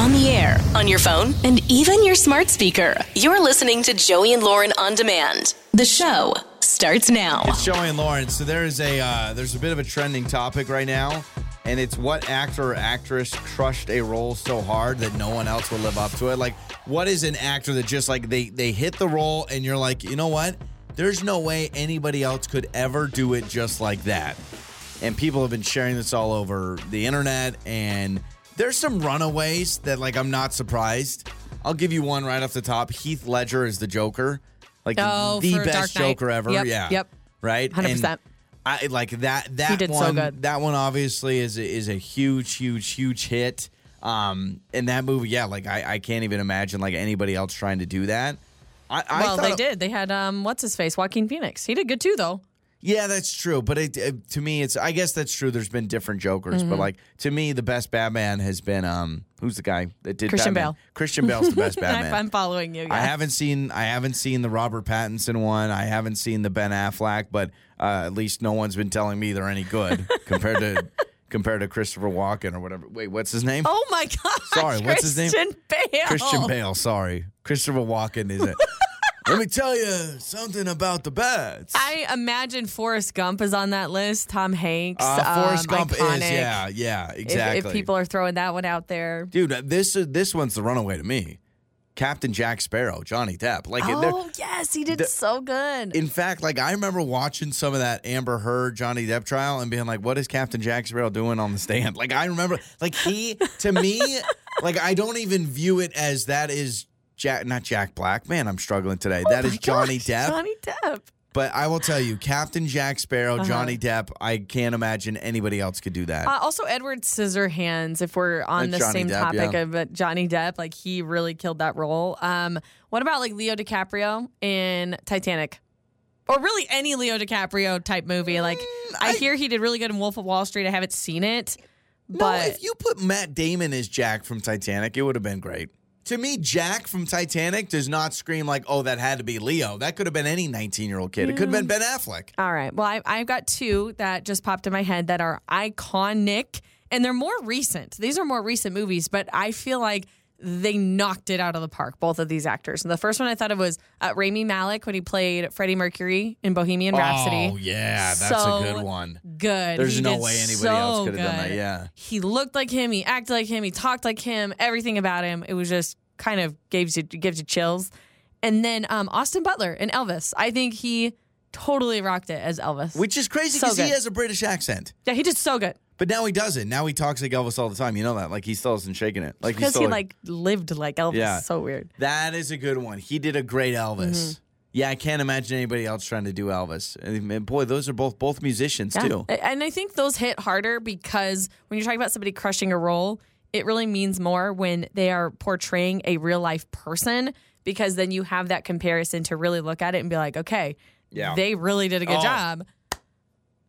On the air, on your phone, and even your smart speaker. You're listening to Joey and Lauren on demand. The show starts now. It's Joey and Lauren. So there is there's a bit of a trending topic right now, and it's what actor or actress crushed a role so hard that no one else would live up to it. Like, what is an actor that just like they hit the role, and you're like, you know what? There's no way anybody else could ever do it just like that. And people have been sharing this all over the internet, and there's some runaways that, like, I'm not surprised. I'll give you one right off the top. Heath Ledger is the Joker. Like, the best Joker ever. Yep. Right? 100%. And I like that he did one. So good. That one obviously is a huge, huge, huge hit. And that movie, yeah, like I can't even imagine like anybody else trying to do that. They did. They had what's his face? Joaquin Phoenix. He did good too, though. Yeah, that's true. But to me, I guess that's true. There's been different Jokers, but like to me, the best Batman has been who's the guy that did Christian Batman? Bale? Christian Bale's the best Batman. I'm following you. Yeah. I haven't seen the Robert Pattinson one. I haven't seen the Ben Affleck, but at least no one's been telling me they're any good compared to Christopher Walken or whatever. Wait, what's his name? Oh my God! Sorry, what's his name? Christian Bale. Christian Bale. Sorry, Christopher Walken is it. Let me tell you something about the bats. I imagine Forrest Gump is on that list. Tom Hanks. Forrest Gump iconic. Is, yeah, exactly. If people are throwing that one out there. Dude, this one's the runaway to me. Captain Jack Sparrow, Johnny Depp. Like, yes, he did so good. In fact, like I remember watching some of that Amber Heard, Johnny Depp trial and being like, what is Captain Jack Sparrow doing on the stand? Like I remember, like he, to me, like I don't even view it as that is not Jack Black. Man, I'm struggling today. Oh that is Johnny Depp. Johnny Depp. But I will tell you, Captain Jack Sparrow, Johnny Depp, I can't imagine anybody else could do that. Also, Edward Scissorhands, if we're on the same topic of Johnny Depp, like he really killed that role. What about like Leo DiCaprio in Titanic? Or really any Leo DiCaprio type movie. Like I hear he did really good in Wolf of Wall Street. I haven't seen it. But no, if you put Matt Damon as Jack from Titanic, it would have been great. To me, Jack from Titanic does not scream like, oh, that had to be Leo. That could have been any 19-year-old kid. Yeah. It could have been Ben Affleck. All right. Well, I've got two that just popped in my head that are iconic, and they're more recent. These are more recent movies, but I feel like they knocked it out of the park, both of these actors. And the first one I thought of was Rami Malek when he played Freddie Mercury in Bohemian Rhapsody. Oh, yeah. That's so a good one. Good. There's he no way anybody so else could have done that. Yeah. He looked like him. He acted like him. He talked like him. Everything about him. It was just kind of gives you chills. And then Austin Butler in Elvis. I think he totally rocked it as Elvis. Which is crazy because he has a British accent. Yeah, he did so good. But now he doesn't. Now he talks like Elvis all the time. You know that. Like, he still isn't shaking it. Like because he lived like Elvis. Yeah. So weird. That is a good one. He did a great Elvis. Mm-hmm. Yeah, I can't imagine anybody else trying to do Elvis. And boy, those are both musicians, too. And I think those hit harder because when you're talking about somebody crushing a role, it really means more when they are portraying a real-life person because then you have that comparison to really look at it and be like, okay, they really did a good job.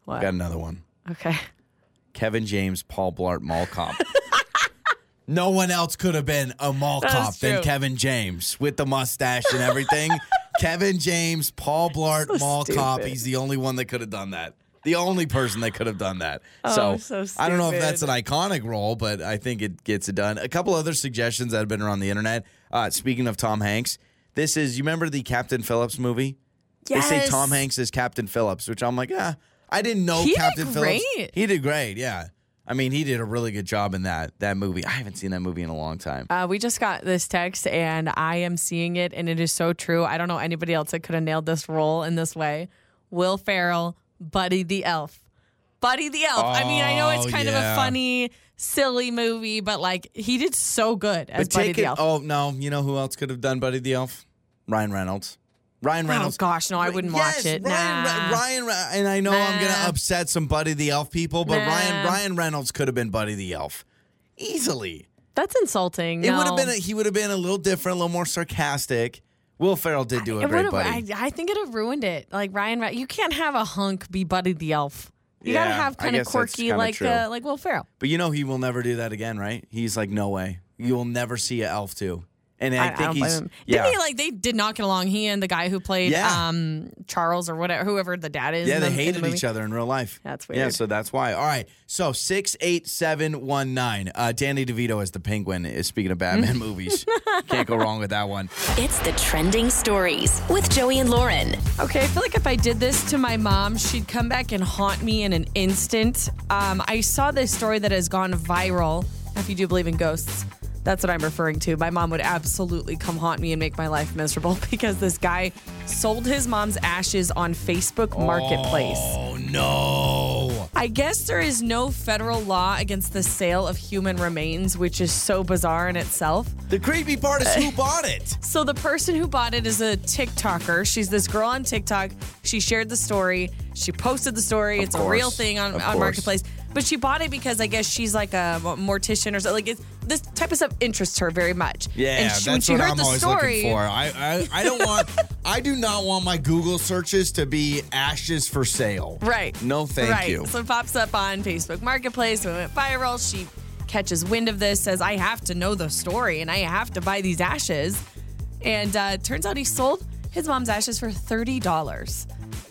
What? Got another one. Okay. Kevin James, Paul Blart, mall cop. No one else could have been a mall cop than Kevin James with the mustache and everything. Kevin James, Paul Blart, mall cop. He's the only one that could have done that. The only person that could have done that. So I don't know if that's an iconic role, but I think it gets it done. A couple other suggestions that have been around the internet. Speaking of Tom Hanks, this is, you remember the Captain Phillips movie? Yes. They say Tom Hanks is Captain Phillips, which I'm like, I didn't know Captain Phillips. He did great, yeah. I mean, he did a really good job in that movie. I haven't seen that movie in a long time. We just got this text, and I am seeing it, and it is so true. I don't know anybody else that could have nailed this role in this way. Will Ferrell, Buddy the Elf. Buddy the Elf. Oh, I mean, I know it's kind of a funny, silly movie, but, like, he did so good as Buddy the Elf. Oh, no. You know who else could have done Buddy the Elf? Ryan Reynolds. Ryan Reynolds. Oh, gosh, no, I wouldn't watch it. Ryan, and I know I'm going to upset some Buddy the Elf people, but Ryan Reynolds could have been Buddy the Elf. Easily. That's insulting. It would have been. He would have been a little different, a little more sarcastic. Will Ferrell did do a great Buddy. I think it would have ruined it. Like, Ryan, you can't have a hunk be Buddy the Elf. You got to have kind of quirky like Will Ferrell. But you know he will never do that again, right? He's like, no way. You will never see an elf, too. And I think he's... Yeah. Didn't he, like, they did not get along. He and the guy who played Charles or whatever, whoever the dad is. Yeah, they hated each other in real life. That's weird. Yeah, so that's why. All right. So 68719. Danny DeVito as the Penguin is speaking of Batman movies. Can't go wrong with that one. It's the Trending Stories with Joey and Lauren. Okay, I feel like if I did this to my mom, she'd come back and haunt me in an instant. I saw this story that has gone viral. If you do believe in ghosts, that's what I'm referring to. My mom would absolutely come haunt me and make my life miserable because this guy sold his mom's ashes on Facebook Marketplace. Oh, no. I guess there is no federal law against the sale of human remains, which is so bizarre in itself. The creepy part is who bought it. So the person who bought it is a TikToker. She's this girl on TikTok. She shared the story. She posted the story. Of it's course. A real thing on Marketplace. But she bought it because I guess she's like a mortician or something. Like it's, this type of stuff interests her very much. Yeah, and she, that's when she what heard I'm the always story, looking for. I don't want, I do not want my Google searches to be ashes for sale. Right. No, thank you. So it pops up on Facebook Marketplace. It went viral. She catches wind of this, says, I have to know the story and I have to buy these ashes. And it turns out he sold his mom's ashes for $30.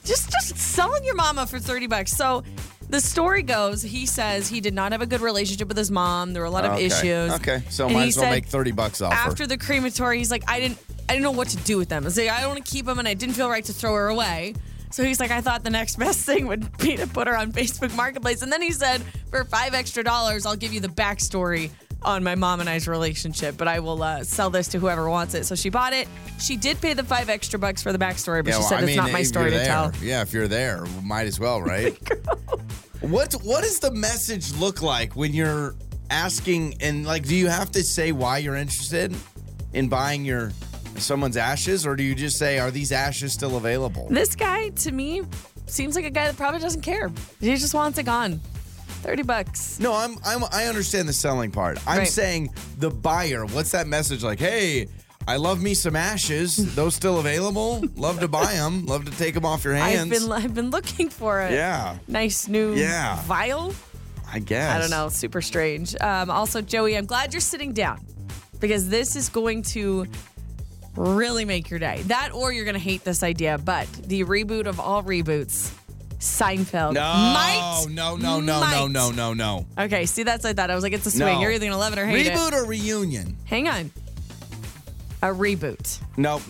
Just selling your mama for $30. So the story goes, he says he did not have a good relationship with his mom. There were a lot of issues. Okay, so and might as well make $30 off. After the crematory, he's like, I didn't know what to do with them. He's like, I don't want to keep them, and I didn't feel right to throw her away. So he's like, I thought the next best thing would be to put her on Facebook Marketplace. And then he said, for $5 extra, I'll give you the backstory on my mom and I's relationship, but I will sell this to whoever wants it. So she bought it. She did pay the $5 extra for the backstory, but she said it's not my story to tell. Yeah, if you're there, might as well, right? What does the message look like when you're asking, and like, do you have to say why you're interested in buying someone's ashes, or do you just say, are these ashes still available? This guy, to me, seems like a guy that probably doesn't care. He just wants it gone. $30. No, I understand the selling part. I'm saying the buyer. What's that message like? Hey, I love me some ashes. Those still available? Love to buy them. Love to take them off your hands. I've been looking for a nice new vial. I guess. I don't know. Super strange. Also, Joey, I'm glad you're sitting down because this is going to really make your day. That or you're going to hate this idea, but the reboot of all reboots, Seinfeld. No. Okay, see, that's what I thought. I was like, it's a swing. No. You're either going to love it or hate it. Reboot or reunion? Hang on. A reboot. No.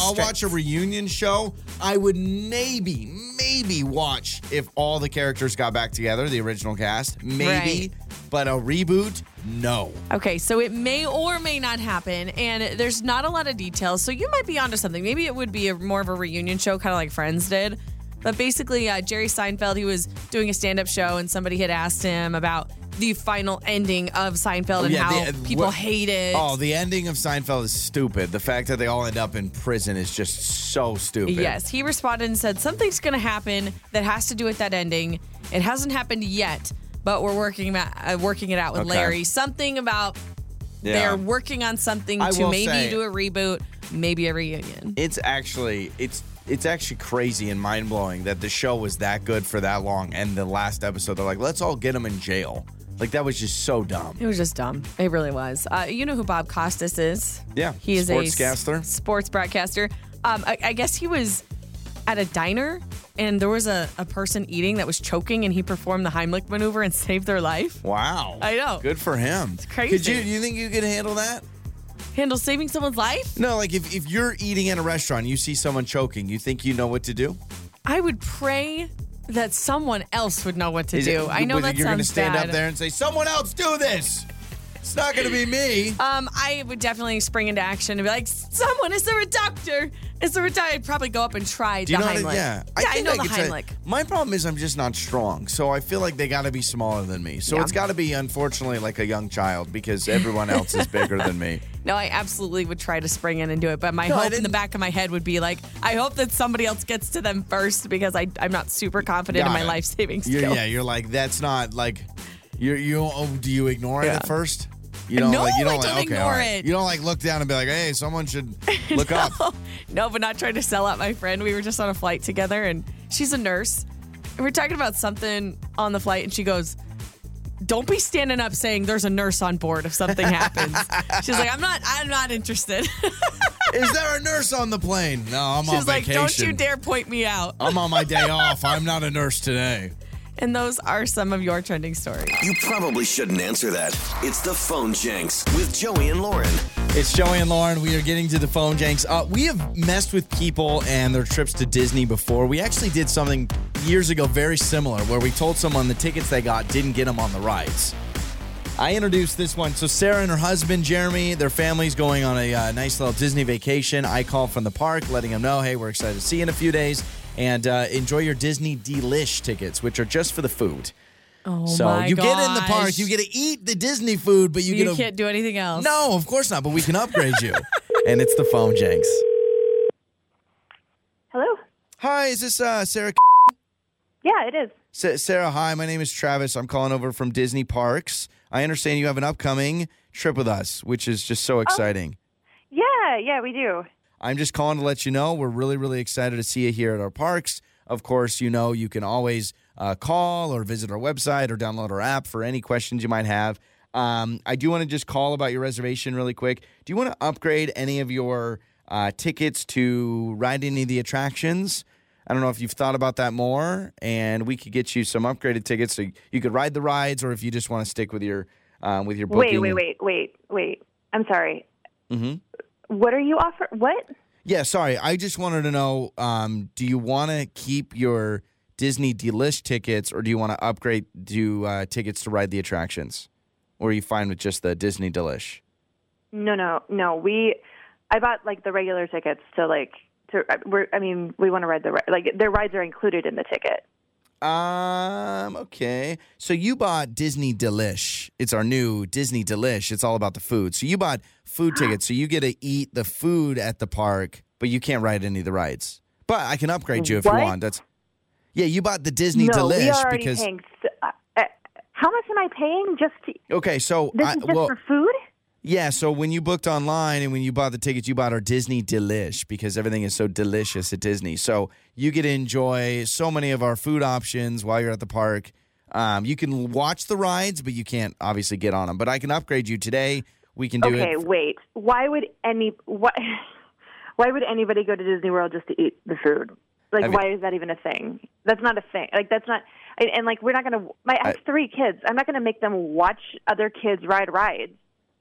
I'll watch a reunion show. I would maybe watch if all the characters got back together, the original cast. Maybe. Right. But a reboot, no. Okay, so it may or may not happen, and there's not a lot of details, so you might be onto something. Maybe it would be more of a reunion show, kind of like Friends did. But basically, Jerry Seinfeld, he was doing a stand-up show, and somebody had asked him about the final ending of Seinfeld and how people hate it. Oh, the ending of Seinfeld is stupid. The fact that they all end up in prison is just so stupid. Yes, he responded and said, something's going to happen that has to do with that ending. It hasn't happened yet, but we're working it out with Larry. Something about they're working on something to maybe do a reboot, maybe a reunion. It's actually crazy and mind-blowing that the show was that good for that long, and the last episode, they're like, let's all get them in jail. Like, that was just so dumb. It was just dumb. It really was. You know who Bob Costas is? Yeah. He is a sports broadcaster. I guess he was at a diner, and there was a person eating that was choking, and he performed the Heimlich maneuver and saved their life. Wow. I know. Good for him. It's crazy. Do you think you could handle that? Handle saving someone's life? No, like if you're eating at a restaurant, you see someone choking, you think you know what to do? I would pray that someone else would know what to do. I know that sounds bad. You're going to stand up there and say, someone else do this. It's not going to be me. I would definitely spring into action and be like, someone, is there a doctor? I'd probably go up and try the Heimlich. Yeah, I know the Heimlich. My problem is I'm just not strong, so I feel like they got to be smaller than me. So it's got to be, unfortunately, like a young child because everyone else is bigger than me. No, I absolutely would try to spring in and do it, but my hope in the back of my head would be like, I hope that somebody else gets to them first because I'm not super confident in my life-saving skills. Yeah, you're like, that's not like... do you ignore it at first? You don't, no, like, you don't, I don't like, okay, ignore right. it. You don't, like, look down and be like, hey, someone should look up. No, but not trying to sell out my friend. We were just on a flight together, and she's a nurse. And we're talking about something on the flight, and she goes, don't be standing up saying there's a nurse on board if something happens. She's like, I'm not interested. Is there a nurse on the plane? No, I'm on vacation. She's like, don't you dare point me out. I'm on my day off. I'm not a nurse today. And those are some of your trending stories. You probably shouldn't answer that. It's the Phone Janks with Joey and Lauren. It's Joey and Lauren. We are getting to the Phone Janks. We have messed with people and their trips to Disney before. We actually did something years ago very similar where we told someone the tickets they got didn't get them on the rides. I introduced this one. So Sarah and her husband, Jeremy, their family's going on a nice little Disney vacation. I call from the park letting them know, hey, we're excited to see you in a few days. And enjoy your Disney Delish tickets, which are just for the food. Oh, so my you gosh. Get in the park, you get to eat the Disney food, but you can't do anything else. No, of course not, but we can upgrade you. And it's the Phone Janks. Hello? Hi, is this Sarah? Yeah, it is. Sarah, hi, my name is Travis. I'm calling over from Disney Parks. I understand you have an upcoming trip with us, which is just so exciting. Yeah, we do. I'm just calling to let you know we're really, really excited to see you here at our parks. Of course, you know you can always call or visit our website or download our app for any questions you might have. I do want to just call about your reservation really quick. Do you want to upgrade any of your tickets to ride any of the attractions? I don't know if you've thought about that more, and we could get you some upgraded tickets so you could ride the rides, or if you just want to stick with your booking. Wait. I'm sorry. Mm-hmm. What are you offering? What? Yeah, sorry. I just wanted to know, do you want to keep your Disney Delish tickets or do you want to upgrade to tickets to ride the attractions? Or are you fine with just the Disney Delish? No. I bought, the regular tickets we want to ride the ride. Their rides are included in the ticket. Okay. So you bought Disney Delish. It's our new Disney Delish. It's all about the food. So you bought food tickets. So you get to eat the food at the park, but you can't ride any of the rides. But I can upgrade you if you want. Yeah, you bought the Disney Delish. We are already paying. How much am I paying just to... Okay, so... This is just for food? Yeah, so when you booked online and when you bought the tickets, you bought our Disney Delish because everything is so delicious at Disney. So you get to enjoy so many of our food options while you're at the park. You can watch the rides, but you can't obviously get on them. But I can upgrade you today. We can do it. Okay, wait. Why would anybody go to Disney World just to eat the food? Why is that even a thing? That's not a thing. That's not... And we're not going to... I have three kids. I'm not going to make them watch other kids ride rides.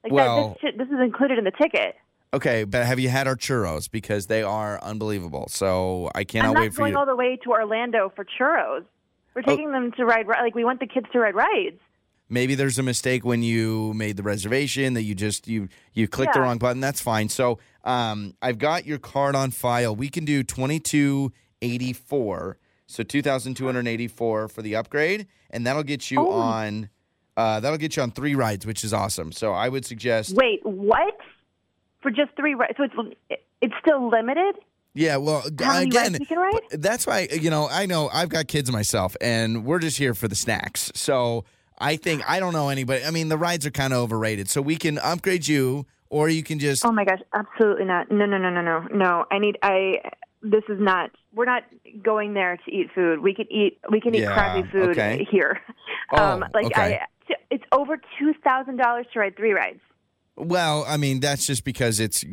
This is included in the ticket. Okay, but have you had our churros? Because they are unbelievable. So I cannot wait for you. I'm not going all the way to Orlando for churros. We're taking them to ride rides. We want the kids to ride rides. Maybe there's a mistake when you made the reservation that you clicked the wrong button. That's fine. So I've got your card on file. We can do $2,284. So $2,284 for the upgrade, and that'll get you on. That'll get you on three rides, which is awesome. So I would suggest... Wait, what? For just three rides? So it's still limited? Yeah, well, again, you can ride? That's why, I know I've got kids myself, and we're just here for the snacks. So I think, I don't know anybody. I mean, the rides are kind of overrated. So we can upgrade you, or you can just... Oh, my gosh, absolutely not. No. No, this is not... We're not going there to eat food. We can eat crappy food here. Okay. It's over $2,000 to ride three rides. Well, I mean, that's just because it's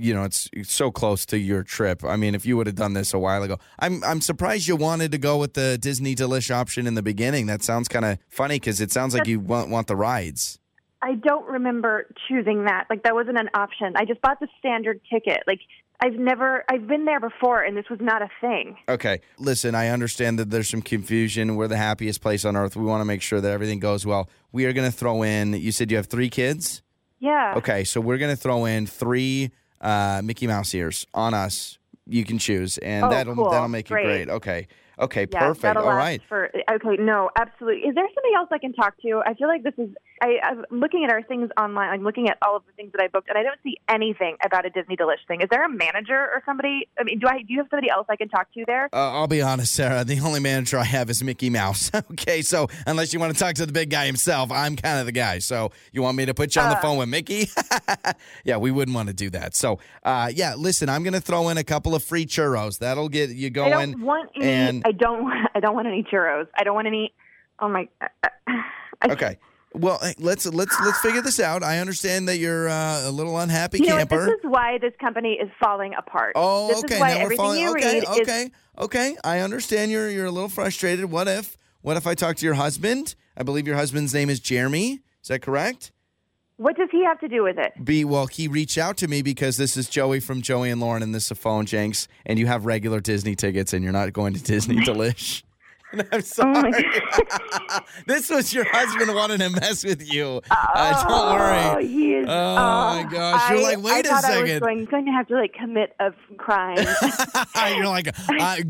so close to your trip. I mean, if you would have done this a while ago. I'm surprised you wanted to go with the Disney Delish option in the beginning. That sounds kind of funny because it sounds like you want the rides. I don't remember choosing that. That wasn't an option. I just bought the standard ticket. I've been there before, and this was not a thing. Okay. Listen, I understand that there's some confusion. We're the happiest place on earth. We want to make sure that everything goes well. We are going to throw in, you said you have three kids? Yeah. Okay, so we're going to throw in three Mickey Mouse ears on us. You can choose, and that'll make it great. Okay. Okay, yeah, perfect. All right. Absolutely. Is there somebody else I can talk to? I feel like this is... I'm looking at our things online. I'm looking at all of the things that I booked, and I don't see anything about a Disney Delish thing. Is there a manager or somebody? I mean, do you have somebody else I can talk to there? I'll be honest, Sarah. The only manager I have is Mickey Mouse. Okay, so unless you want to talk to the big guy himself, I'm kind of the guy. So you want me to put you on the phone with Mickey? Yeah, we wouldn't want to do that. So, listen, I'm going to throw in a couple of free churros. That'll get you going. I don't want any churros. I don't want any. Oh, my. Okay. Well, let's figure this out. I understand that you're a little unhappy camper. This is why this company is falling apart. Oh, this okay. Is why now everything we're falling. You okay, read okay, is... okay. I understand you're a little frustrated. What if I talk to your husband? I believe your husband's name is Jeremy. Is that correct? What does he have to do with it? He reached out to me because this is Joey from Joey and Lauren, and this is Phone Jenks, and you have regular Disney tickets, and you're not going to Disney Delish. I'm sorry. Oh this was your husband wanting to mess with you. Don't worry. He is, my gosh. You're like, wait a second. I was going to have to commit a crime. You're like,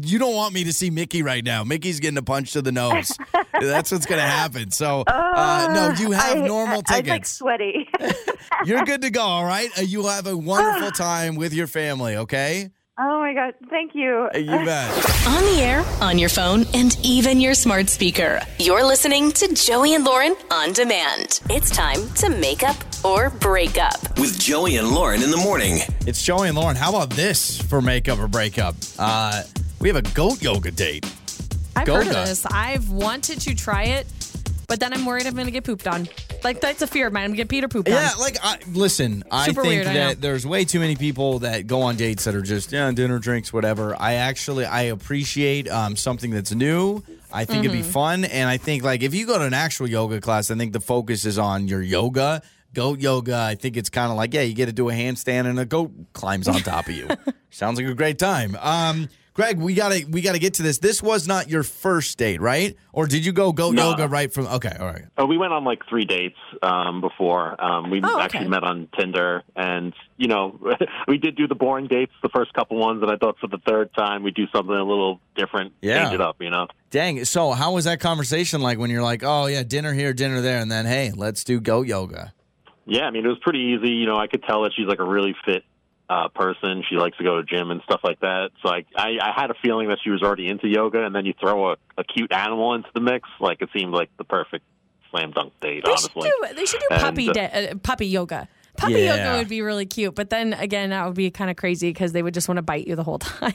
you don't want me to see Mickey right now. Mickey's getting a punch to the nose. That's what's going to happen. So, no, you have normal tickets. I'm sweaty. You're good to go, all right? You'll have a wonderful time with your family, okay? Oh, my God. Thank you. You bet. On the air, on your phone, and even your smart speaker. You're listening to Joey and Lauren on demand. It's time to make up or break up. With Joey and Lauren in the morning. It's Joey and Lauren. How about this for makeup or breakup? We have a goat yoga date. I've heard of this. I've wanted to try it, but then I'm worried I'm going to get pooped on. That's a fear of mine. I'm going to get Peter pooped on. Yeah, listen, super I think weird, that there's way too many people that go on dates that are just, dinner, drinks, whatever. I appreciate something that's new. I think it'd be fun. And I think, if you go to an actual yoga class, I think the focus is on your yoga. Goat yoga, I think it's kind of you get to do a handstand and a goat climbs on top of you. Sounds like a great time. Greg, we gotta get to this. This was not your first date, right? Or did you go yoga right from? Okay, all right. Oh, we went on 3 dates before. We actually met on Tinder, and we did do the boring dates, the first couple ones, and I thought for the third time we'd do something a little different, change it up, Dang. So how was that conversation when you're oh yeah, dinner here, dinner there, and then hey, let's do goat yoga? Yeah, it was pretty easy. I could tell that she's a really fit person. She likes to go to gym and stuff like that. So I had a feeling that she was already into yoga, and then you throw a cute animal into the mix. It seemed like the perfect slam dunk date, honestly. They should do puppy yoga. Puppy yoga would be really cute, but then again, that would be kind of crazy because they would just want to bite you the whole time.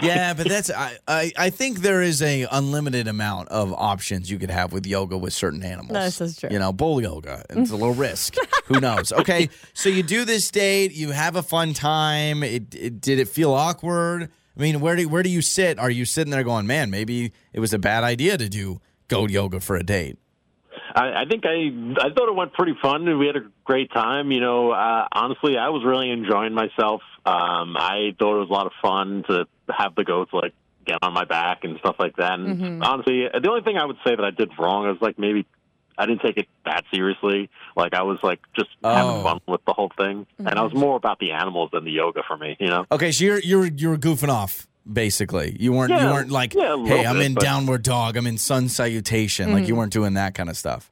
Yeah, but that's I think there is a unlimited amount of options you could have with yoga with certain animals. No, this is true. Bull yoga. It's a little risk. Who knows? Okay, so you do this date. You have a fun time. Did it feel awkward? Where do you sit? Are you sitting there going, man, maybe it was a bad idea to do goat yoga for a date? I think I thought it went pretty fun, and we had a great time. Honestly, I was really enjoying myself. I thought it was a lot of fun to have the goats, get on my back and stuff like that. And honestly, the only thing I would say that I did wrong is, maybe I didn't take it that seriously. I was, just having fun with the whole thing. Mm-hmm. And I was more about the animals than the yoga for me, Okay, so you're goofing off. Basically, you weren't hey, I'm in downward dog, I'm in sun salutation. Mm-hmm. You weren't doing that kind of stuff.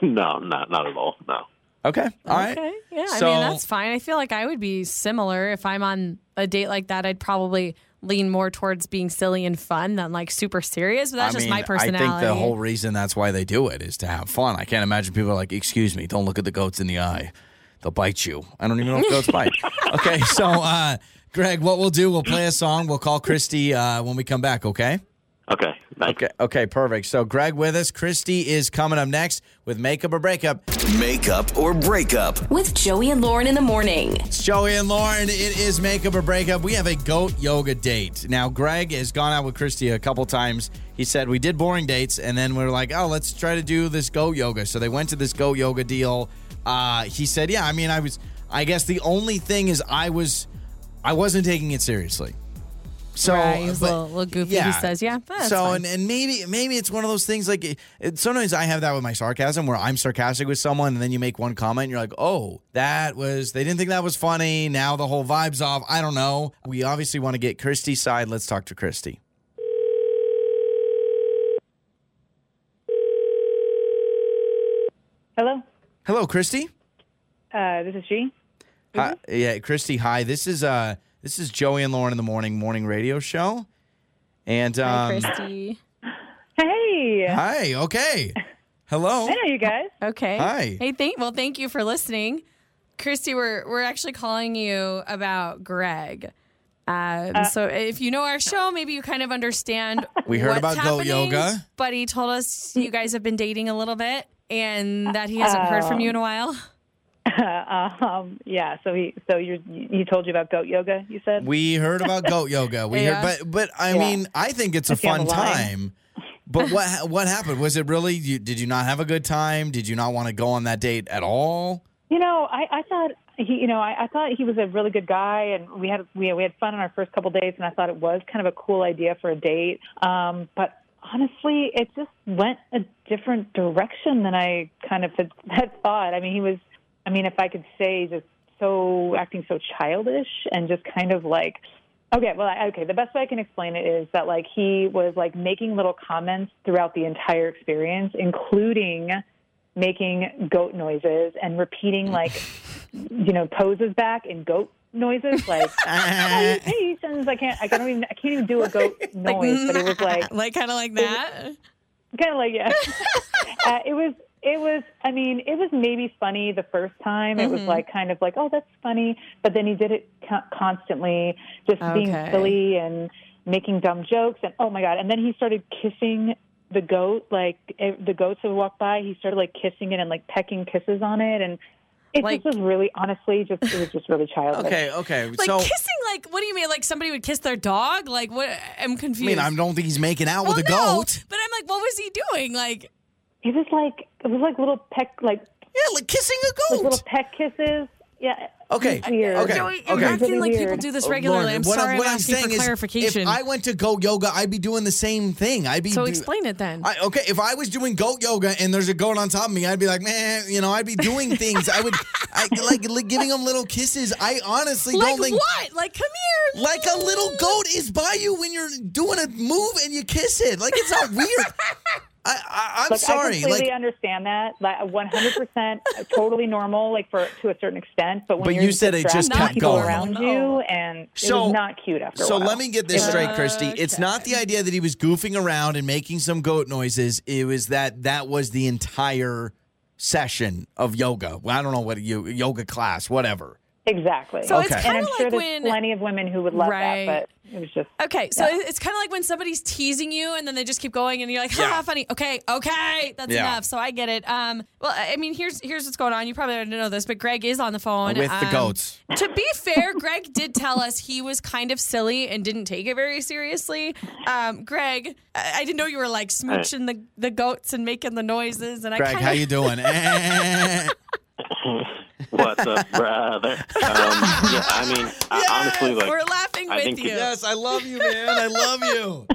No, not at all. No. Okay. All right. Okay. Yeah. So, that's fine. I feel I would be similar if I'm on a date like that. I'd probably lean more towards being silly and fun than super serious. But that's just my personality. I think the whole reason that's why they do it is to have fun. I can't imagine people are excuse me, don't look at the goats in the eye. They'll bite you. I don't even know if goats bite. Okay. So, Greg, what we'll do, we'll play a song. We'll call Christy when we come back, okay? Okay. Thanks. Okay, perfect. So, Greg with us. Christy is coming up next with Makeup or Breakup. Makeup or Breakup. With Joey and Lauren in the morning. It's Joey and Lauren. It is Makeup or Breakup. We have a goat yoga date. Now, Greg has gone out with Christy a couple times. He said we did boring dates, and then we were let's try to do this goat yoga. So, they went to this goat yoga deal. He said, yeah, I guess the only thing is I wasn't taking it seriously. So, right, he was a little goofy. Yeah. He says, yeah, that's so, fine. And maybe it's one of those things sometimes I have that with my sarcasm where I'm sarcastic with someone and then you make one comment and you're like, oh, they didn't think that was funny. Now the whole vibe's off. I don't know. We obviously want to get Christy's side. Let's talk to Christy. Hello. Hello, Christy. This is she. Hi, yeah, Christy, hi. This is Joey and Lauren in the morning radio show. And hi, Christy. Hey. Hi. Okay. Hello. Hello, you guys. Okay. Hi. Hey. Thank you for listening, Christy. We're actually calling you about Greg. So if you know our show, maybe you kind of understand. We heard about goat yoga, but he told us you guys have been dating a little bit. and that he hasn't heard from you in a while? Yeah. So he told you about goat yoga, you said? We heard about goat yoga. But I mean, I think it's a fun time. But what happened? Was it really, did you not have a good time? Did you not want to go on that date at all? You know, I thought he was a really good guy, and we had fun on our first couple dates, and I thought it was kind of a cool idea for a date. But honestly, it just went a different direction than I kind of had thought. I mean, if I could say, just acting so childish and just kind of like, the best way I can explain it is that like he was like making little comments throughout the entire experience, including making goat noises and repeating like, you know, poses back in goat noises, like salutations. I can't even do a goat noise, but it was like kind of like that, kind of like yeah. It was. I mean, it was maybe funny the first time. Mm-hmm. It was like kind of like, oh, that's funny. But then he did it constantly, just being silly and making dumb jokes. And oh my God! And then he started kissing the goat. Like the goats would walk by, he started like kissing it and like pecking kisses on it. And it just was really, honestly, it was really childish. Okay. Like so, kissing, like what do you mean? Like somebody would kiss their dog? Like what? I'm confused. I mean, I don't think he's making out with a goat. But I'm like, what was he doing? Like. It was like little peck, like... Yeah, like kissing a goat. Like little peck kisses. Yeah. Okay. I'm acting like people do this regularly. Lauren, I'm sorry I'm asking for clarification. If I went to goat yoga, I'd be doing the same thing. Explain it then. If I was doing goat yoga and there's a goat on top of me, I'd be like, man, you know, I'd be doing things. I would giving them little kisses. I honestly don't think... Like what? Like, come here. Like a little goat is by you when you're doing a move and you kiss it. Like, it's not weird. I'm sorry. I completely understand that. Like 100%, totally normal. Like to a certain extent, but you said it just kept going around you, and it was not cute after a while. So let me get this straight, Christy. It's not the idea that he was goofing around and making some goat noises. It was that was the entire session of yoga. I don't know what yoga class, whatever. Exactly. So it's kind of like sure there's plenty of women who would love that, but it was just... Okay, so it's kind of like when somebody's teasing you and then they just keep going and you're like, ha, funny. Okay, that's enough. So I get it. Well, I mean, here's what's going on. You probably don't know this, but Greg is on the phone. With the goats. To be fair, Greg did tell us he was kind of silly and didn't take it very seriously. Greg, I didn't know you were like smooching the goats and making the noises. And Greg, how you doing? What's up, brother? Honestly, like... We're laughing with you. Yes, I love you, man. I love you.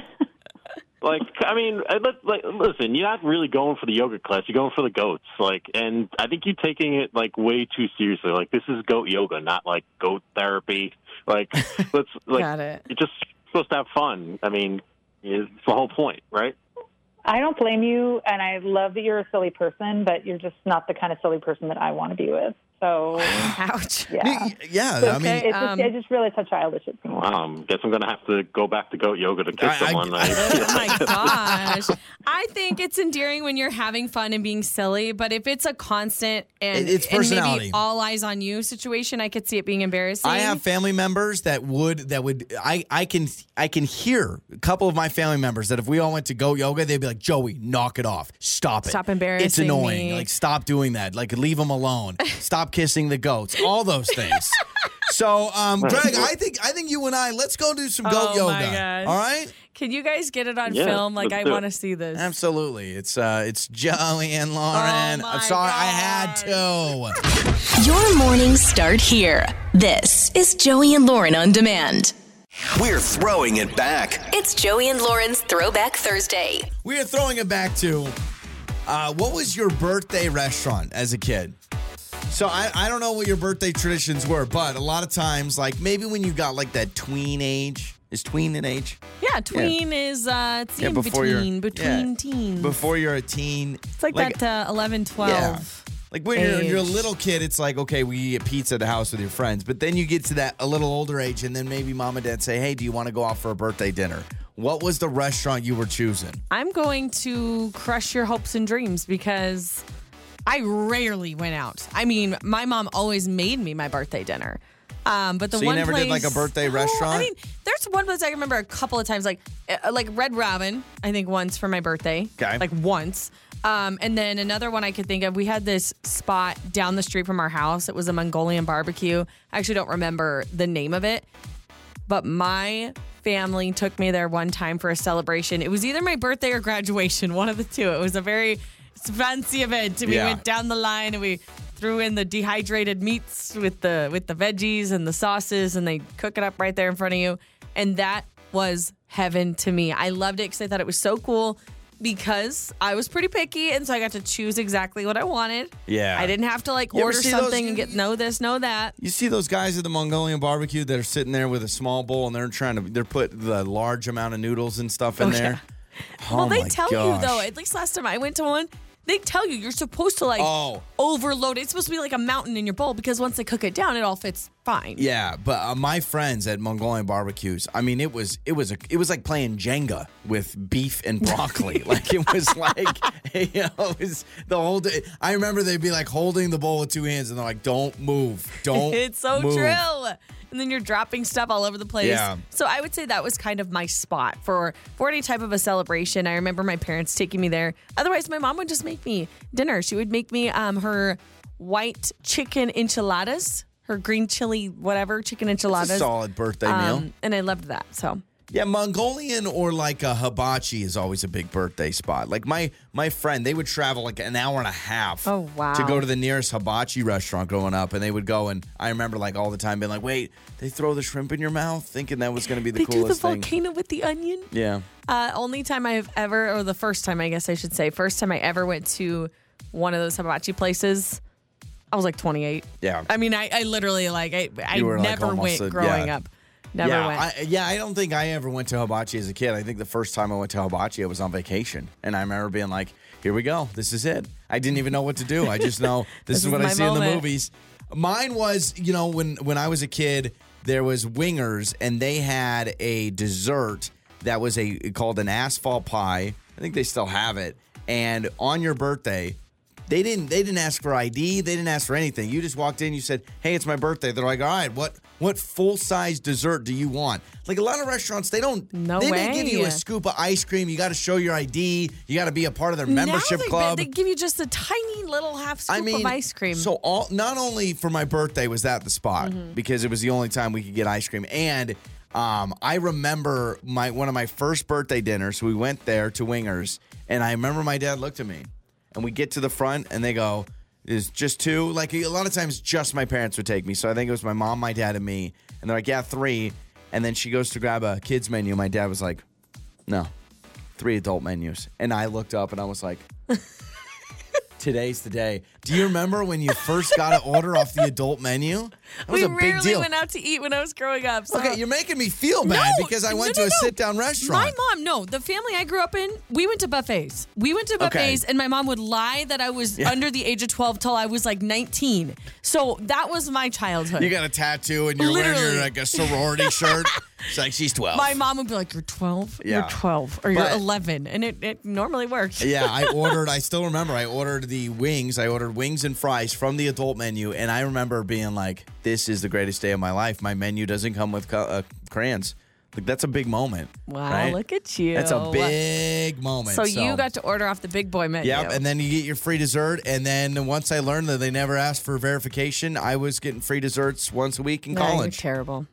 Listen, you're not really going for the yoga class. You're going for the goats. Like, and I think you're taking it, like, way too seriously. Like, this is goat yoga, not, like, goat therapy. Like, let's... Like, got it. You're just supposed to have fun. I mean, it's the whole point, right? I don't blame you, and I love that you're a silly person, but you're just not the kind of silly person that I want to be with. So, ouch. Yeah. Yeah. So, I mean, I just realized how childish it seems. Guess I'm going to have to go back to goat yoga to kiss someone. Oh, my gosh. I think it's endearing when you're having fun and being silly, but if it's a constant and maybe all eyes on you situation, I could see it being embarrassing. I have family members I can hear a couple of my family members that if we all went to goat yoga, they'd be like, Joey, knock it off. Stop it. Stop embarrassing me. It's annoying. Like, stop doing that. Like, leave them alone. Stop kissing the goats, all those things. So, Greg, I think you and I, let's go do some goat yoga. My gosh. All right? Can you guys get it on film? Like, I want to see this. Absolutely. It's Joey and Lauren. I'm sorry, I had to. Your mornings start here. This is Joey and Lauren on Demand. We're throwing it back. It's Joey and Lauren's Throwback Thursday. We are throwing it back to what was your birthday restaurant as a kid? So I don't know what your birthday traditions were, but a lot of times, like maybe when you got like that tween age, is tween an age? Yeah, tween is it's in between teens. Before you're a teen. It's like that 11, 12. Yeah. Like when you're a little kid, it's like, okay, we eat pizza at the house with your friends. But then you get to that a little older age and then maybe mom and dad say, hey, do you want to go out for a birthday dinner? What was the restaurant you were choosing? I'm going to crush your hopes and dreams because... I rarely went out. I mean, my mom always made me my birthday dinner. So you never did like a birthday restaurant? I mean, there's one place I remember a couple of times, like Red Robin, I think once for my birthday. Okay. Like once. And then another one I could think of, we had this spot down the street from our house. It was a Mongolian barbecue. I actually don't remember the name of it, but my family took me there one time for a celebration. It was either my birthday or graduation, one of the two. It was a very fancy event. We went down the line and we threw in the dehydrated meats with the veggies and the sauces, and they cook it up right there in front of you. And that was heaven to me. I loved it because I thought it was so cool. Because I was pretty picky, and so I got to choose exactly what I wanted. Yeah. I didn't have to, order something and get no this, no that. You see those guys at the Mongolian barbecue that are sitting there with a small bowl, and they're put the large amount of noodles and stuff in there? Yeah. Oh, well, they tell you, though. At least last time I went to one, they tell you you're supposed to, overload it. It's supposed to be like a mountain in your bowl, because once they cook it down, it all fits fine. Yeah, but my friends at Mongolian barbecues, I mean, it was like playing Jenga with beef and broccoli. It was the whole day. I remember they'd be holding the bowl with two hands, and they're like, "Don't move, don't." It's so move. True. And then you're dropping stuff all over the place. Yeah. So I would say that was kind of my spot for any type of a celebration. I remember my parents taking me there. Otherwise, my mom would just make me dinner. She would make me her white chicken enchiladas, her green chili whatever chicken enchiladas. That's a solid birthday meal. And I loved that. So yeah, Mongolian or a hibachi is always a big birthday spot. My friend, they would travel an hour and a half to go to the nearest hibachi restaurant growing up, and they would go, and I remember all the time being wait, they throw the shrimp in your mouth? Thinking that was going to be the coolest thing. They do the volcano with the onion? Yeah. First time I ever went to one of those hibachi places, I was 28. Yeah. I mean, I literally, I never went growing up. Never went. I don't think I ever went to hibachi as a kid. I think the first time I went to hibachi, I was on vacation. And I remember being here we go. This is it. I didn't even know what to do. I just know this is what I see in the movies. Mine was, when I was a kid, there was Wingers, and they had a dessert that was called an asphalt pie. I think they still have it. And on your birthday, they didn't ask for ID. They didn't ask for anything. You just walked in. You said, "Hey, it's my birthday." They're "All right, what full-size dessert do you want?" A lot of restaurants, they don't. No way. They didn't give you a scoop of ice cream. You got to show your ID. You got to be a part of their membership club. They give you just a tiny little half scoop of ice cream. So not only for my birthday was that the spot, because it was the only time we could get ice cream. And I remember one of my first birthday dinners. We went there to Wingers, and I remember my dad looked at me, and we get to the front, and they go, "Is just two?" A lot of times just my parents would take me. So I think it was my mom, my dad, and me. And they're "Yeah, three." And then she goes to grab a kid's menu. My dad was "No, three adult menus." And I looked up and I was today's the day. Do you remember when you first got an order off the adult menu? That was a big deal. We rarely went out to eat when I was growing up. So. Okay, you're making me feel bad because I went to a sit-down restaurant. My mom, the family I grew up in, we went to buffets. And my mom would lie that I was under the age of 12 till I was 19. So that was my childhood. You got a tattoo and you're wearing a sorority shirt. It's she's 12. My mom would be "You're 12? Yeah. You're 12. Or you're 11. And it normally works. Yeah, I still remember, I ordered the wings. I ordered wings and fries from the adult menu. And I remember being this is the greatest day of my life. My menu doesn't come with crayons. That's a big moment. Wow, right? Look at you. That's a big moment. So you got to order off the big boy menu. Yep, and then you get your free dessert. And then once I learned that they never asked for verification, I was getting free desserts once a week in college. You're terrible.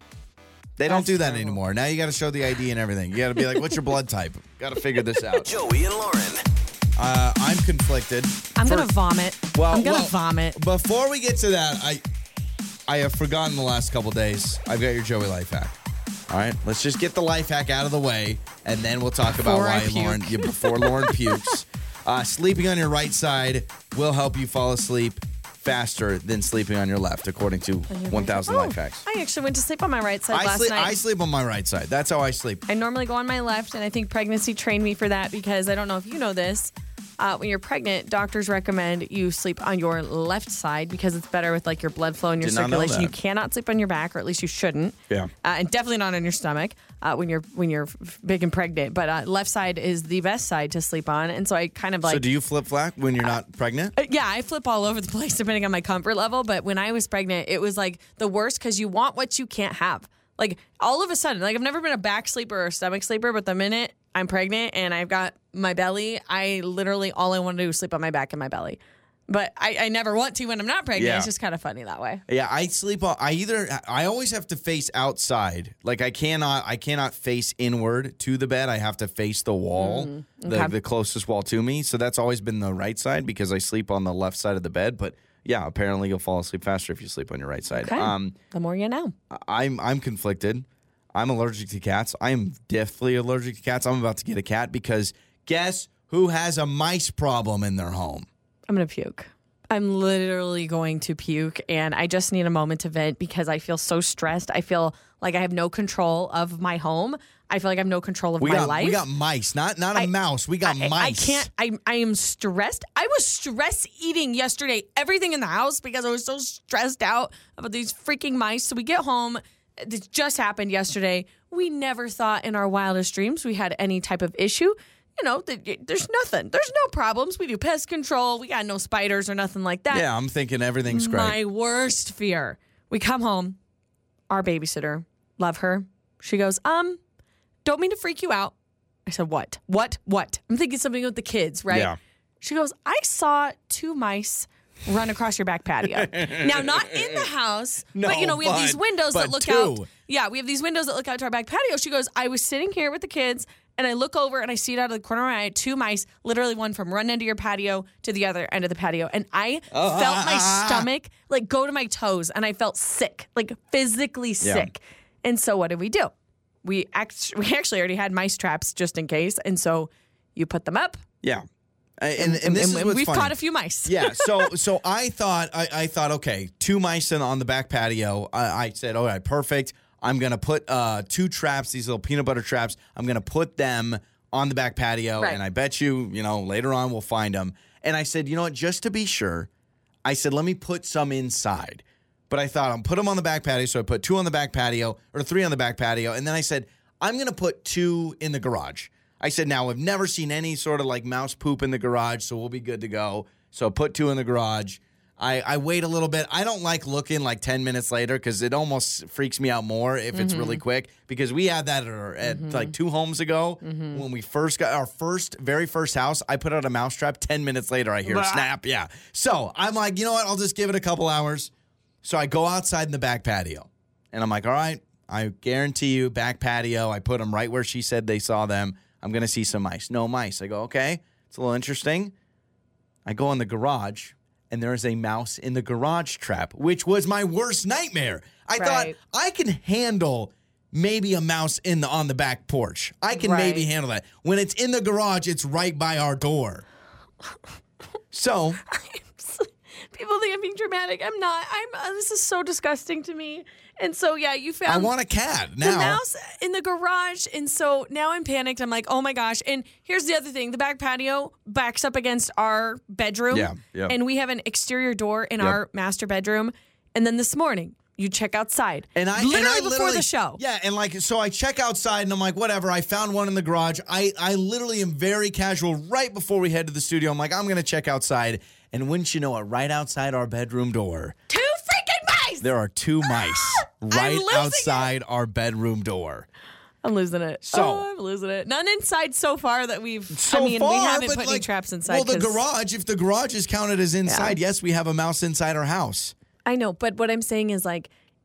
They don't do that anymore. Now you got to show the ID and everything. You got to be "What's your blood type?" Got to figure this out. Joey and Lauren. I'm conflicted. I'm going to vomit. Well, I'm going to vomit. Before we get to that, I have forgotten the last couple days. I've got your Joey life hack. All right, let's just get the life hack out of the way, and then we'll talk about before Lauren pukes. Sleeping on your right side will help you fall asleep faster than sleeping on your left, according to 1,000 life hacks. I actually went to sleep on my right side last night. I sleep on my right side. That's how I sleep. I normally go on my left, and I think pregnancy trained me for that, because I don't know if you know this. When you're pregnant, doctors recommend you sleep on your left side because it's better with your blood flow and your circulation. You cannot sleep on your back, or at least you shouldn't. Yeah. And definitely not on your stomach when you're big and pregnant. But left side is the best side to sleep on. And so I kind of So do you flip-flop when you're not pregnant? Yeah, I flip all over the place depending on my comfort level. But when I was pregnant, it was the worst because you want what you can't have. All of a sudden, I've never been a back sleeper or a stomach sleeper, but the minute I'm pregnant and I've got my belly. I literally, all I want to do is sleep on my back and my belly. But I never want to when I'm not pregnant. Yeah. It's just kind of funny that way. Yeah, I sleep on, I always have to face outside. Like I cannot face inward to the bed. I have to face the wall, the closest wall to me. So that's always been the right side because I sleep on the left side of the bed. But yeah, apparently you'll fall asleep faster if you sleep on your right side. Okay. The more you know. I'm conflicted. I'm allergic to cats. I am deathly allergic to cats. I'm about to get a cat because guess who has a mice problem in their home? I'm going to puke. I'm literally going to puke, and I just need a moment to vent because I feel so stressed. I feel like I have no control of my home. I feel like I have no control of my life. We got mice, not a mouse. We got mice. I am stressed. I was stress eating yesterday, everything in the house, because I was so stressed out about these freaking mice. So we get home. This just happened yesterday. We never thought in our wildest dreams we had any type of issue. You know, there's nothing. There's no problems. We do pest control. We got no spiders or nothing like that. Yeah, I'm thinking everything's great. My worst fear. We come home. Our babysitter, love her. She goes, don't mean to freak you out. I said, what? I'm thinking something with the kids, right? Yeah. She goes, I saw two mice run across your back patio. Now, not in the house, but we have these windows that look out. Yeah, we have these windows that look out to our back patio. She goes, I was sitting here with the kids. And I look over and I see it out of the corner of my eye, two mice, literally one from one end of your patio to the other end of the patio. And I felt my stomach like go to my toes, and I felt sick, like physically sick. And so what did we do? We actually already had mice traps just in case. And so you put them up. Yeah. And this is what's funny. Caught a few mice. Yeah. So I thought, okay, two mice on the back patio. I said, all right, perfect. I'm going to put two traps, these little peanut butter traps. I'm going to put them on the back patio, right. And I bet you later on we'll find them. And I said, you know what, just to be sure, I said, let me put some inside. But I thought, I'll put them on the back patio, so I put two on the back patio, or three on the back patio. And then I said, I'm going to put two in the garage. I said, now, I've never seen any sort of like mouse poop in the garage, so we'll be good to go. So put two in the garage. I wait a little bit. I don't like looking like 10 minutes later because it almost freaks me out more if it's really quick, because we had that at like two homes ago when we first got our very first house. I put out a mousetrap. 10 minutes later, I hear snap. Yeah. So I'm like, you know what? I'll just give it a couple hours. So I go outside in the back patio and I'm like, all right, I guarantee you back patio. I put them right where she said they saw them. I'm going to see some mice. No mice. I go, okay. It's a little interesting. I go in the garage. And there is a mouse in the garage trap, which was my worst nightmare. I thought I can handle maybe a mouse on the back porch. I can maybe handle that. When it's in the garage, it's right by our door. So people think I'm being dramatic. I'm not. This is so disgusting to me. And so, yeah, you found. I want a cat now. The mouse in the garage. And so now I'm panicked. I'm like, oh, my gosh. And here's the other thing. The back patio backs up against our bedroom. Yeah. And we have an exterior door in our master bedroom. And then this morning, you check outside. And I literally before the show. Yeah. And like, so I check outside and I'm like, whatever. I found one in the garage. I literally am very casual right before we head to the studio. I'm like, I'm going to check outside. And wouldn't you know it, right outside our bedroom door. There are two mice right outside our bedroom door. I'm losing it. I'm losing it. None inside so far that we've... we haven't put any traps inside. Well, the garage, if the garage is counted as inside, yes, we have a mouse inside our house. I know, but what I'm saying is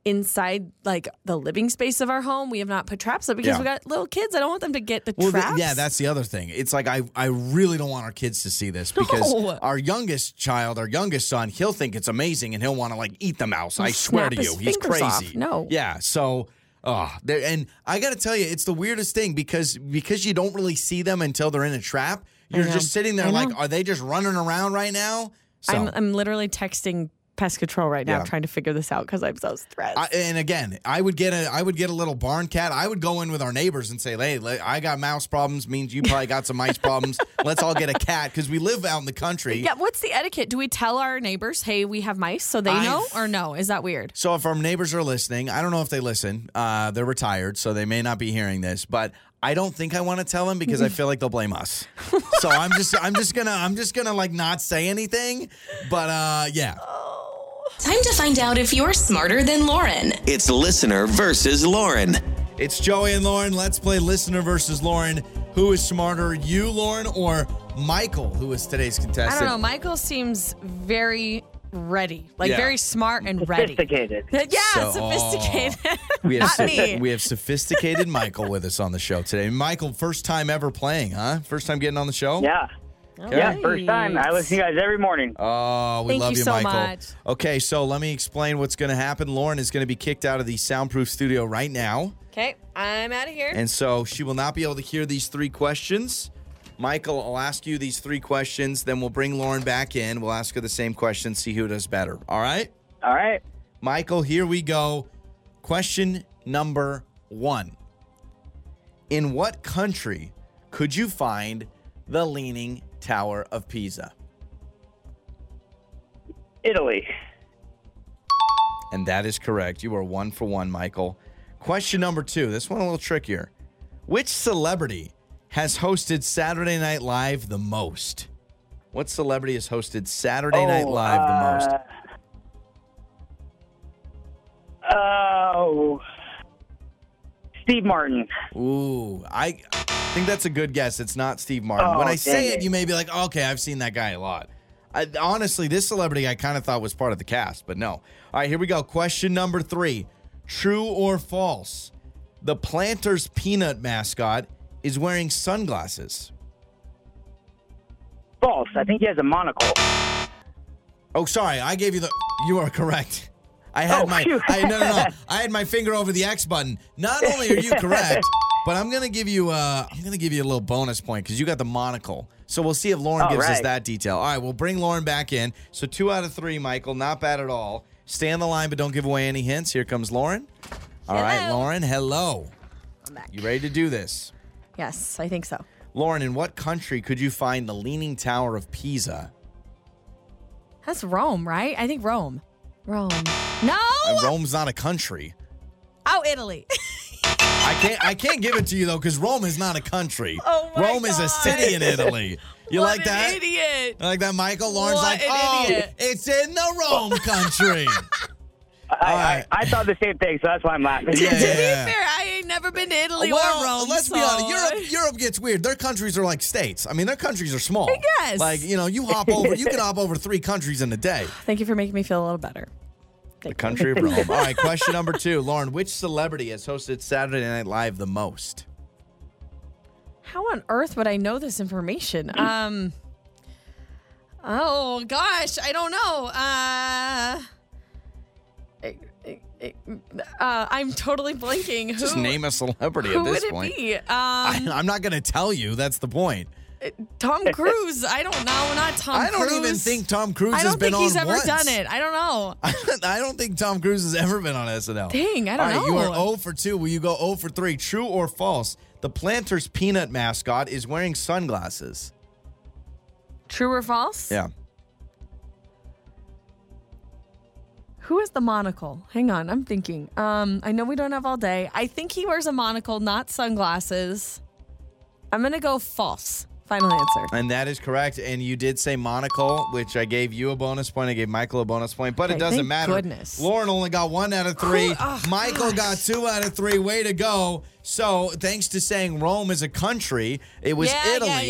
inside the living space of our home, we have not put traps up because we got little kids. I don't want them to get the traps. That's the other thing. It's like I really don't want our kids to see this because our youngest son, he'll think it's amazing and he'll want to eat the mouse. I swear to you, he's crazy. Off. No. Yeah. So, and I got to tell you, it's the weirdest thing because you don't really see them until they're in a trap. You're just sitting there are they just running around right now? So. I'm literally texting pest control right now, trying to figure this out because I'm so stressed. I would get a little barn cat. I would go in with our neighbors and say, hey, I got mouse problems, means you probably got some mice problems. Let's all get a cat because we live out in the country. Yeah, what's the etiquette? Do we tell our neighbors, hey, we have mice so they know or no? Is that weird? So if our neighbors are listening, I don't know if they listen. They're retired, so they may not be hearing this, but I don't think I want to tell them because I feel like they'll blame us. So I'm just gonna not say anything. But yeah. Time to find out if you're smarter than Lauren. It's listener versus Lauren. It's Joey and Lauren. Let's play listener versus Lauren. Who is smarter, you, Lauren, or Michael, who is today's contestant? I don't know. Michael seems very ready, like very smart and ready. Sophisticated. Sophisticated. We have sophisticated Michael with us on the show today. Michael, first time ever playing, huh? First time getting on the show? Yeah. Okay. Yeah, first time. I listen to you guys every morning. Oh, we love you, Michael. Thank you so much. Okay, so let me explain what's going to happen. Lauren is going to be kicked out of the soundproof studio right now. Okay, I'm out of here. And so she will not be able to hear these three questions. Michael, I'll ask you these three questions, then we'll bring Lauren back in. We'll ask her the same question, see who does better. All right? All right. Michael, here we go. Question number one. In what country could you find the Leaning Tower of Pisa? Italy. And that is correct. You are 1 for 1, Michael. Question number two. This one a little trickier. Which celebrity has hosted Saturday Night Live the most? What celebrity has hosted Saturday Night Live the most? Oh, Steve Martin. Ooh, I think that's a good guess. It's not Steve Martin. When I say it, you may be like, oh, okay, I've seen that guy a lot. Honestly, this celebrity I kind of thought was part of the cast, but no. All right, here we go. Question number three. True or false? The Planters peanut mascot is wearing sunglasses. False. I think he has a monocle. Oh, sorry. I gave you the... You are correct. I had I had my finger over the X button. Not only are you correct... But I'm gonna give you a little bonus point because you got the monocle. So we'll see if Lauren gives us that detail. All right, we'll bring Lauren back in. So 2 out of 3, Michael, not bad at all. Stay on the line, but don't give away any hints. Here comes Lauren. All right, Lauren. Hello. I'm back. You ready to do this? Yes, I think so. Lauren, in what country could you find the Leaning Tower of Pisa? That's Rome, right? I think Rome. Rome. No. Rome's not a country. Oh, Italy. I can't give it to you, though, because Rome is not a country. Oh my Rome God. Is a city in Italy. You what like that? An idiot. I like that, Michael? Lauren's what like, idiot. It's in the Rome country. I thought the same thing, so that's why I'm laughing. Yeah. To be fair, I ain't never been to Italy or Rome. Let's be honest. Europe gets weird. Their countries are like states. I mean, their countries are small. Yes. Like, you know, you can hop over 3 countries in a day. Thank you for making me feel a little better. The country of Rome. All right, question number 2. Lauren, which celebrity has hosted Saturday Night Live the most? How on earth would I know this information? Oh, gosh, I don't know. I'm totally blanking. Just name a celebrity at this point. Who would it be? I'm not going to tell you. That's the point. Tom Cruise. I don't know. Not Tom Cruise. I don't even think Tom Cruise has been on once. I don't think he's ever done it. I don't know. I don't think Tom Cruise has ever been on SNL. Dang, I don't know. You are 0 for 2. Will you go 0 for 3? True or false? The Planters peanut mascot is wearing sunglasses. True or false? Yeah. Who is the monocle? Hang on. I'm thinking. I know we don't have all day. I think he wears a monocle, not sunglasses. I'm going to go false. Final answer. And that is correct. And you did say monocle, which I gave you a bonus point. I gave Michael a bonus point, but it doesn't matter. Goodness. Lauren only got 1 out of 3. Michael got 2 out of 3. Way to go. So thanks to saying Rome is a country, it was Italy.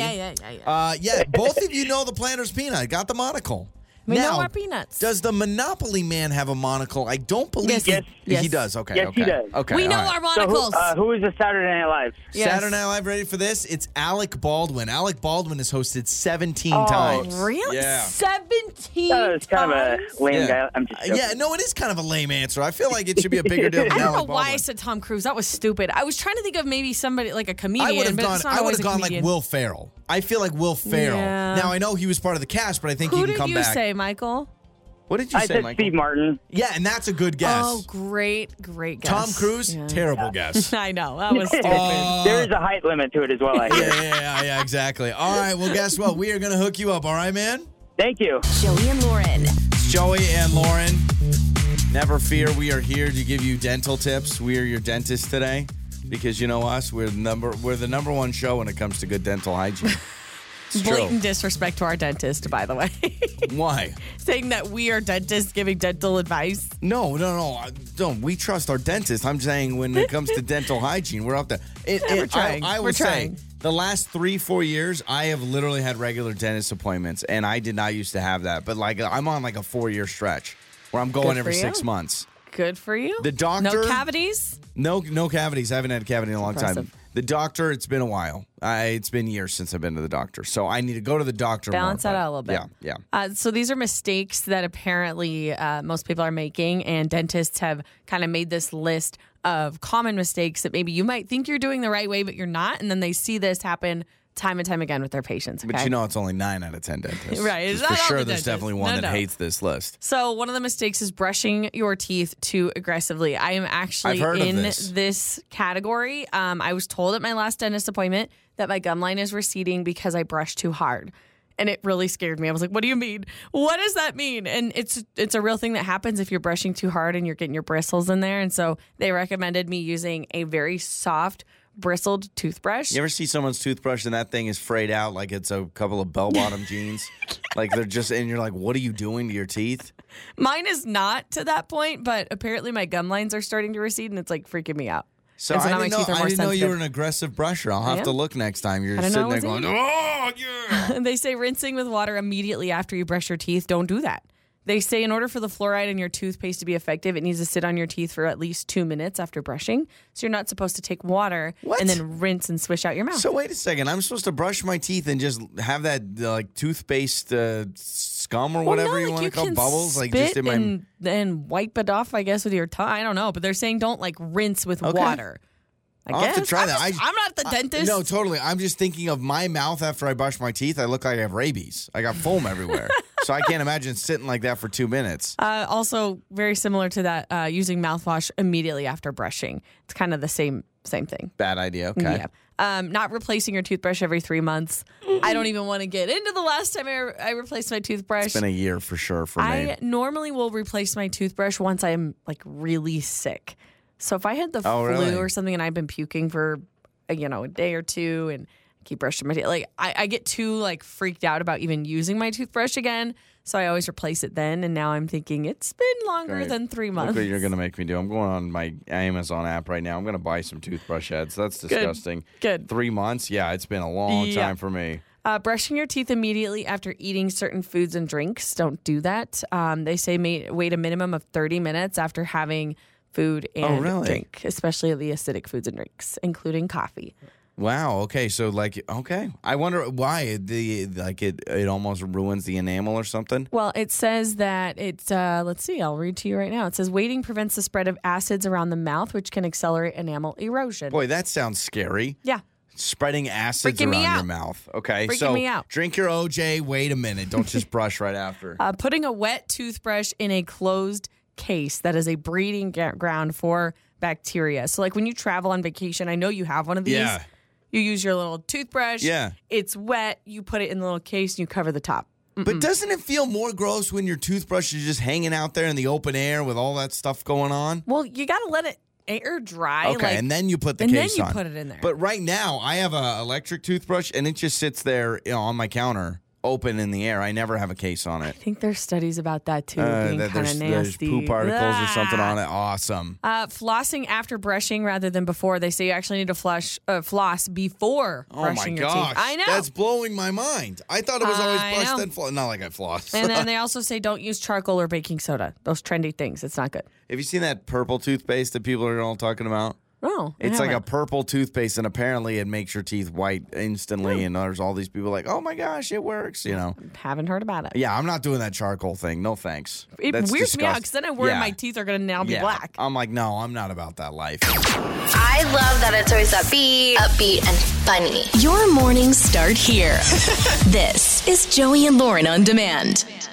Both of you know the Planters peanut. Got the monocle. We know our peanuts. Does the Monopoly man have a monocle? I don't believe he does. Okay. Yes, he does. Okay, we know our monocles. So who is the Saturday Night Live? Yes. Saturday Night Live, ready for this? It's Alec Baldwin. Alec Baldwin has hosted 17 times. Oh, really? Yeah. 17 times? That was kind of a lame guy. I'm just joking. Yeah, no, it is kind of a lame answer. I feel like it should be a bigger deal than Alec Baldwin. I don't know why I said Tom Cruise. That was stupid. I was trying to think of maybe somebody like a comedian. I would have gone like Will Ferrell. I feel like Will Ferrell. Yeah. Now, I know he was part of the cast, but I think he can come back. Who did you say, Michael? What did you say, Michael? I said Steve Martin. Yeah, and that's a good guess. Oh, great guess. Tom Cruise, terrible guess. I know. That was stupid. There is a height limit to it as well, I hear. Yeah, exactly. All right, well, guess what? We are going to hook you up, all right, man? Thank you. Joey and Lauren. It's Joey and Lauren. Never fear, we are here to give you dental tips. We are your dentist today. Because you know us, we're the number one show when it comes to good dental hygiene. Blatant disrespect to our dentist, by the way. Why? Saying that we are dentists giving dental advice. No. Don't. We trust our dentist. I'm saying when it comes to dental hygiene, we're up there. We're trying. I would say The last 3-4 years, I have literally had regular dentist appointments, and I did not used to have that. But like, I'm on like a 4-year stretch where I'm going every 6 months. Good for you. The doctor. No cavities? No cavities. I haven't had a cavity in a long time. The doctor, it's been a while. It's been years since I've been to the doctor. So I need to go to the doctor. Balance that out a little bit. Yeah. So these are mistakes that apparently most people are making, and dentists have kind of made this list of common mistakes that maybe you might think you're doing the right way, but you're not. And then they see this happen time and time again with their patients. Okay? But you know, it's only 9 out of 10 dentists. Right. It's for sure there's definitely one that hates this list. So one of the mistakes is brushing your teeth too aggressively. I am actually in this category. I was told at my last dentist appointment that my gum line is receding because I brushed too hard. And it really scared me. I was like, what do you mean? What does that mean? And it's a real thing that happens if you're brushing too hard and you're getting your bristles in there. And so they recommended me using a very soft bristled toothbrush. You ever see someone's toothbrush and that thing is frayed out like it's a couple of bell-bottom jeans? Like they're just, and you're like, what are you doing to your teeth? Mine is not to that point, but apparently my gum lines are starting to recede and it's like freaking me out. So I didn't know you were an aggressive brusher. I'll have to look next time. You're sitting there going, oh, yeah. They say rinsing with water immediately after you brush your teeth. Don't do that. They say in order for the fluoride in your toothpaste to be effective, it needs to sit on your teeth for at least 2 minutes after brushing. So you're not supposed to take water and then rinse and swish out your mouth. So wait a second. I'm supposed to brush my teeth and just have that like toothpaste scum or whatever you want to call bubbles? Like just in my and wipe it off, I guess, with your tongue. I don't know. But they're saying don't like rinse with water. I'll have to try that. I'm not the dentist. No, totally. I'm just thinking of my mouth after I brush my teeth. I look like I have rabies. I got foam everywhere. So I can't imagine sitting like that for 2 minutes. Also, very similar to that, using mouthwash immediately after brushing. It's kind of the same thing. Bad idea. Okay. Yeah. Not replacing your toothbrush every 3 months. I don't even want to get into the last time I replaced my toothbrush. It's been a year for sure for me. I normally will replace my toothbrush once I'm like really sick. So if I had the flu or something and I've been puking for, a day or two and keep brushing my teeth, like I get too like freaked out about even using my toothbrush again. So I always replace it then. And now I'm thinking it's been longer than 3 months. Look what you're going to make me do. I'm going on my Amazon app right now. I'm going to buy some toothbrush heads. That's disgusting. Good. 3 months. Yeah, it's been a long time for me. Brushing your teeth immediately after eating certain foods and drinks. Don't do that. They say wait a minimum of 30 minutes after having food and drink, especially the acidic foods and drinks, including coffee. Wow. Okay. So, I wonder why it almost ruins the enamel or something. Well, it says that it's. Let's see. I'll read to you right now. It says waiting prevents the spread of acids around the mouth, which can accelerate enamel erosion. Boy, that sounds scary. Yeah. Spreading acids around your mouth. Okay. Freaking me out. Drink your OJ. Wait a minute. Don't just brush right after. Putting a wet toothbrush in a closed case that is a breeding ground for bacteria. So, like when you travel on vacation, I know you have one of these. Yeah. You use your little toothbrush. Yeah. It's wet. You put it in the little case and you cover the top. Mm-mm. But doesn't it feel more gross when your toothbrush is just hanging out there in the open air with all that stuff going on? Well, you got to let it air dry. Okay, and then you put the case on. And then you put it in there. But right now, I have an electric toothbrush and it just sits there on my counter. Open in the air. I never have a case on it. I think there's studies about that, too, being kind of nasty. There's poop particles or something on it. Awesome. Flossing after brushing rather than before. They say you actually need to floss before brushing your teeth. Oh, my gosh. I know. That's blowing my mind. I thought it was always brush, then floss. Not like I floss. And then they also say don't use charcoal or baking soda. Those trendy things. It's not good. Have you seen that purple toothpaste that people are all talking about? Oh, it's like a purple toothpaste, and apparently it makes your teeth white instantly, and there's all these people like, oh, my gosh, it works, Haven't heard about it. Yeah, I'm not doing that charcoal thing. No, thanks. That's weirds disgusting. Me out, because then I worry my teeth are going to now be black. I'm like, no, I'm not about that life. I love that it's always upbeat and funny. Your mornings start here. This is Joey and Lauren On Demand.